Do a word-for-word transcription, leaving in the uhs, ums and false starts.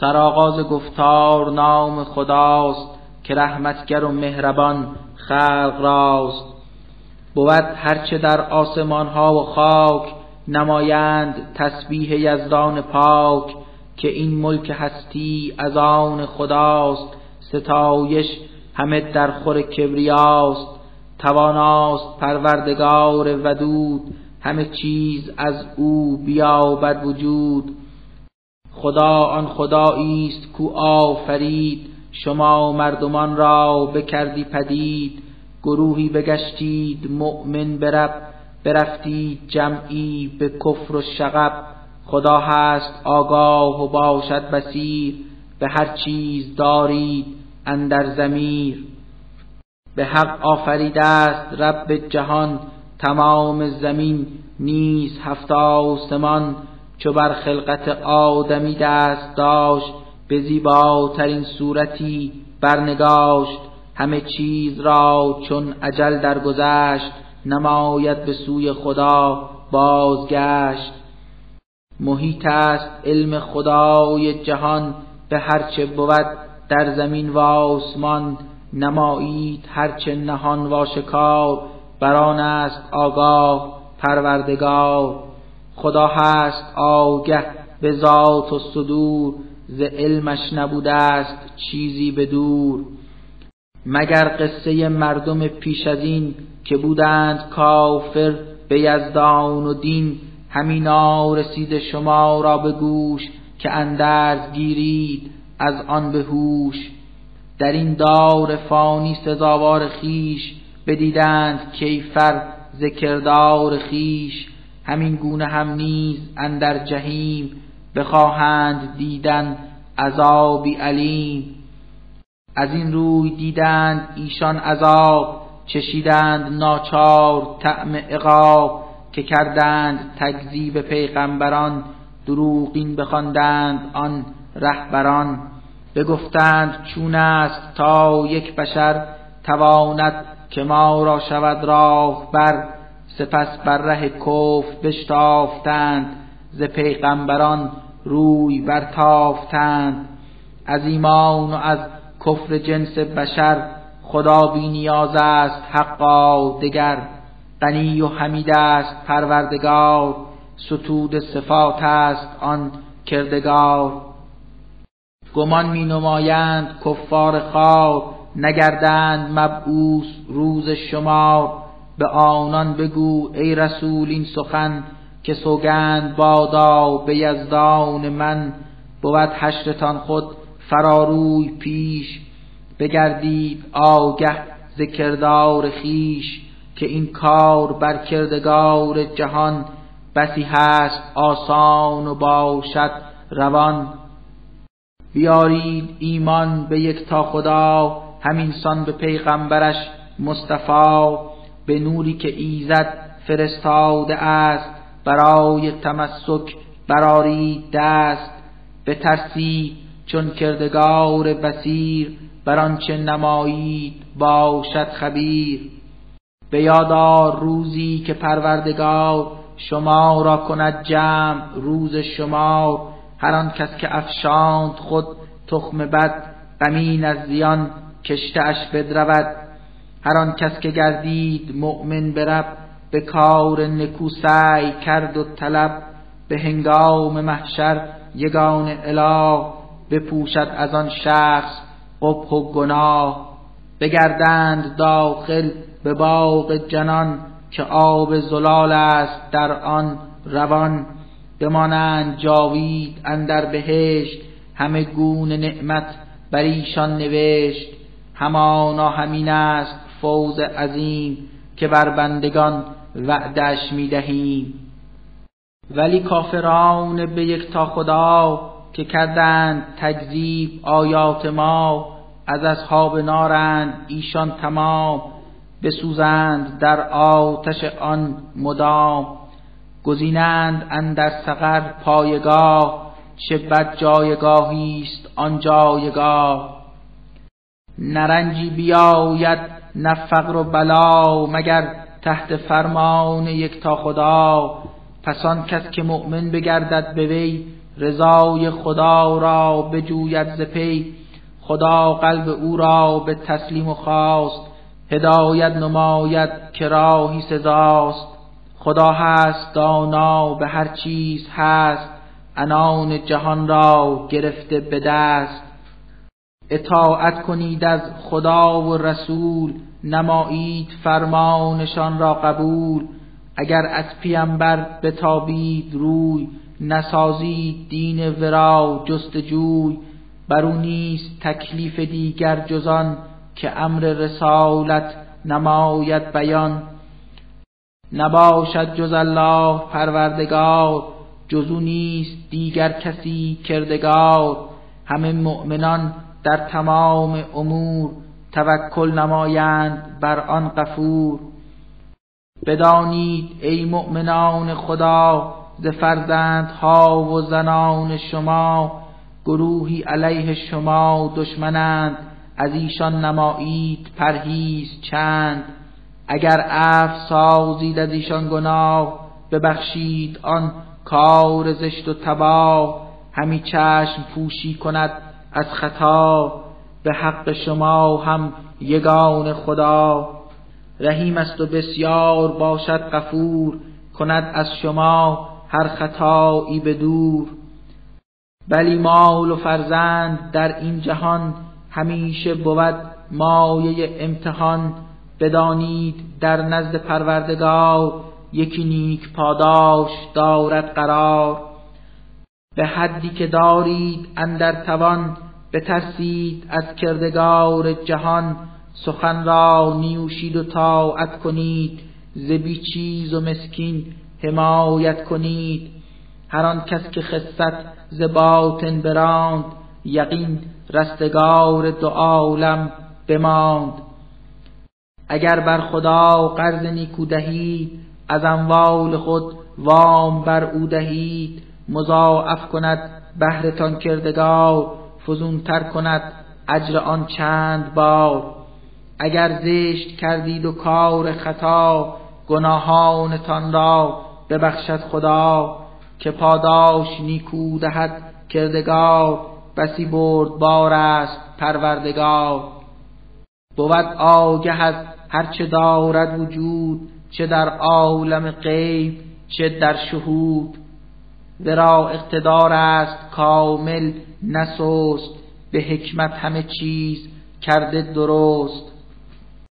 سرآغاز گفتار نام خداست که رحمتگر و مهربان خلق راست. بود هرچه در آسمان ها و خاک نمایند تسبیح یزدان پاک، که این ملک هستی از آن خداست، ستایش همه در خور کبریاست. تواناست پروردگار ودود، همه چیز از او بیابد وجود. خدا آن خدایی است کو آفرید، شما مردمان را بکردی پدید. گروهی بگشتید مؤمن برب، برفتید جمعی به کفر و شغب. خدا هست آگاه و باشد بصیر، به هر چیز دارید اندر ضمیر. به حق آفریده است رب جهان، تمام زمین نیز هفت آسمان. چو بر خلقت آدمی دست داشت، به زیباترین صورتی برنگاشت. همه چیز را چون اجل درگذشت، نماید به سوی خدا بازگشت. محیط است علم خدای جهان، به هرچه بود در زمین و آسمان. نمایید هرچه نهان و آشکار، برآن است آگاه پروردگار. خدا هست آگه به ذات و صدور، ز علمش نبوده است چیزی به دور. مگر قصه مردم پیش از این، که بودند کافر به یزدان و دین. همینا رسید شما را به گوش، که اندرز گیرید از آن به هوش. در این دار فانی سزاوار خویش، بدیدند کیفر ز کردار خویش. همین گونه هم نیز اندر جحیم، بخواهند دیدن عذابی علیم. از این روی دیدند ایشان عذاب، چشیدند ناچار طعم عقاب. که کردند تکذیب پیغمبران، دروغین بخواندند آن رهبران. بگفتند چون است تا یک بشر، تواند که ما را شود راه بر. سپس بر ره کفر بشتافتند، ز پیغمبران روی برتافتند. از ایمان و از کفر جنس بشر، خدا بی نیاز است حقا دگر. غنی و حمید است پروردگار، ستود صفات است آن کردگار. گمان می نمایند کفار خوار، نگردند مبعوث روز شمار. به آنان بگو ای رسول این سخن، که سوگند بادا به یزدان من. بود حشرتان خود فراروی پیش، بگردید آگه ز کردار خویش. که این کار بر کردگار جهان، بسی هست آسان و باشد روان. بیارید ایمان به یک تا خدا، همینسان به پیغمبرش مصطفی. به نوری که ایزد فرستاده است، برای تمسک برآرید دست. بترسید چون کردگار بصیر، بر آنچه نمایید باشد خبیر. به یاد آر روزی که پروردگار، شما را کند جمع روز شما. هر آن کس که افشاند خود تخم بد، غمین از زیان کشته اش بدرود. هر آن کس که گردید مؤمن به رب، به کار نکو سعی کرد و طلب. به هنگام محشر یگان اله، بپوشد از آن شخص قبح و گناه. بگردند داخل به باغ جنان، که آب زلال است در آن روان. بمانند جاوید اندر بهشت، همه گونه نعمت بر ایشان نوشت. همانا همین است فوز عظیم، که بر بندگان وعدش می‌دهیم. ولی کافران به یک تا خدا، که کردند تکذیب آیات ما. از اصحاب نارند ایشان تمام، بسوزند در آتش آن مدام. گزینند اندر سقر پایگاه، چه بد جایگاهی است آن جایگاه. نه رنجی بیاید نه فقر و بلا، مگر تحت فرمان یک تا خدا. پس آن کس که مؤمن بگردد به وی، رضای خدا را بجوید ز پی، خدا قلب او را به تسلیم و خواست، هدایت نماید که راهی سزاست. خدا هست دانا به هر چیز هست، انان جهان را گرفته به دست. اطاعت کنید از خدا و رسول، نمایید فرمانشان را قبول. اگر از پیامبر بتابید روی، نسازید دین ورا جستجوی. بر او نیست تکلیف دیگر جزان، که امر رسالت نماید بیان. نباشد جز الله پروردگار، جز او نیست دیگر کسی کردگار. همه مؤمنان در تمام امور، توکل نمایند بر آن غفور. بدانید ای مؤمنان خدا، ز فرزندها و زنان شما گروهی علیه شما دشمنند، از ایشان نمایید پرهیز چند. اگر عفو سازید از ایشان گناه، ببخشید آن کار زشت و تباه. همی چشم پوشی کند از خطا، به حق شما هم یگان خدا. رحیم است و بسیار باشد غفور، کند از شما هر خطایی به دور. بلی مال و فرزند در این جهان، همیشه بود مایه امتحان. بدانید در نزد پروردگار، یکی نیک پاداش دارد قرار. به حدی که دارید اندر توان، بترسید از کردگار جهان. سخن را نیوشید و طاعت کنید، ز بی چیز و مسکین حمایت کنید. هر آن کس که خست ز باطن براند، یقین رستگار دو عالم بماند. اگر بر خدا قرض نیکو دهید، از اموال خود وام بر او دهید. مضاعف کند بهرتان کردگار، فزون تر کند اجر آن چند بار. اگر زشت کردید و کار خطا، گناهانتان را ببخشد خدا. که پاداش نیکو دهد کردگار، بسی بردبار است پروردگار. بود آگه از هر چه دارد وجود، چه در عالم غیب چه در شهود. ورا اقتدار است کامل نسست، به حکمت همه چیز کرده درست.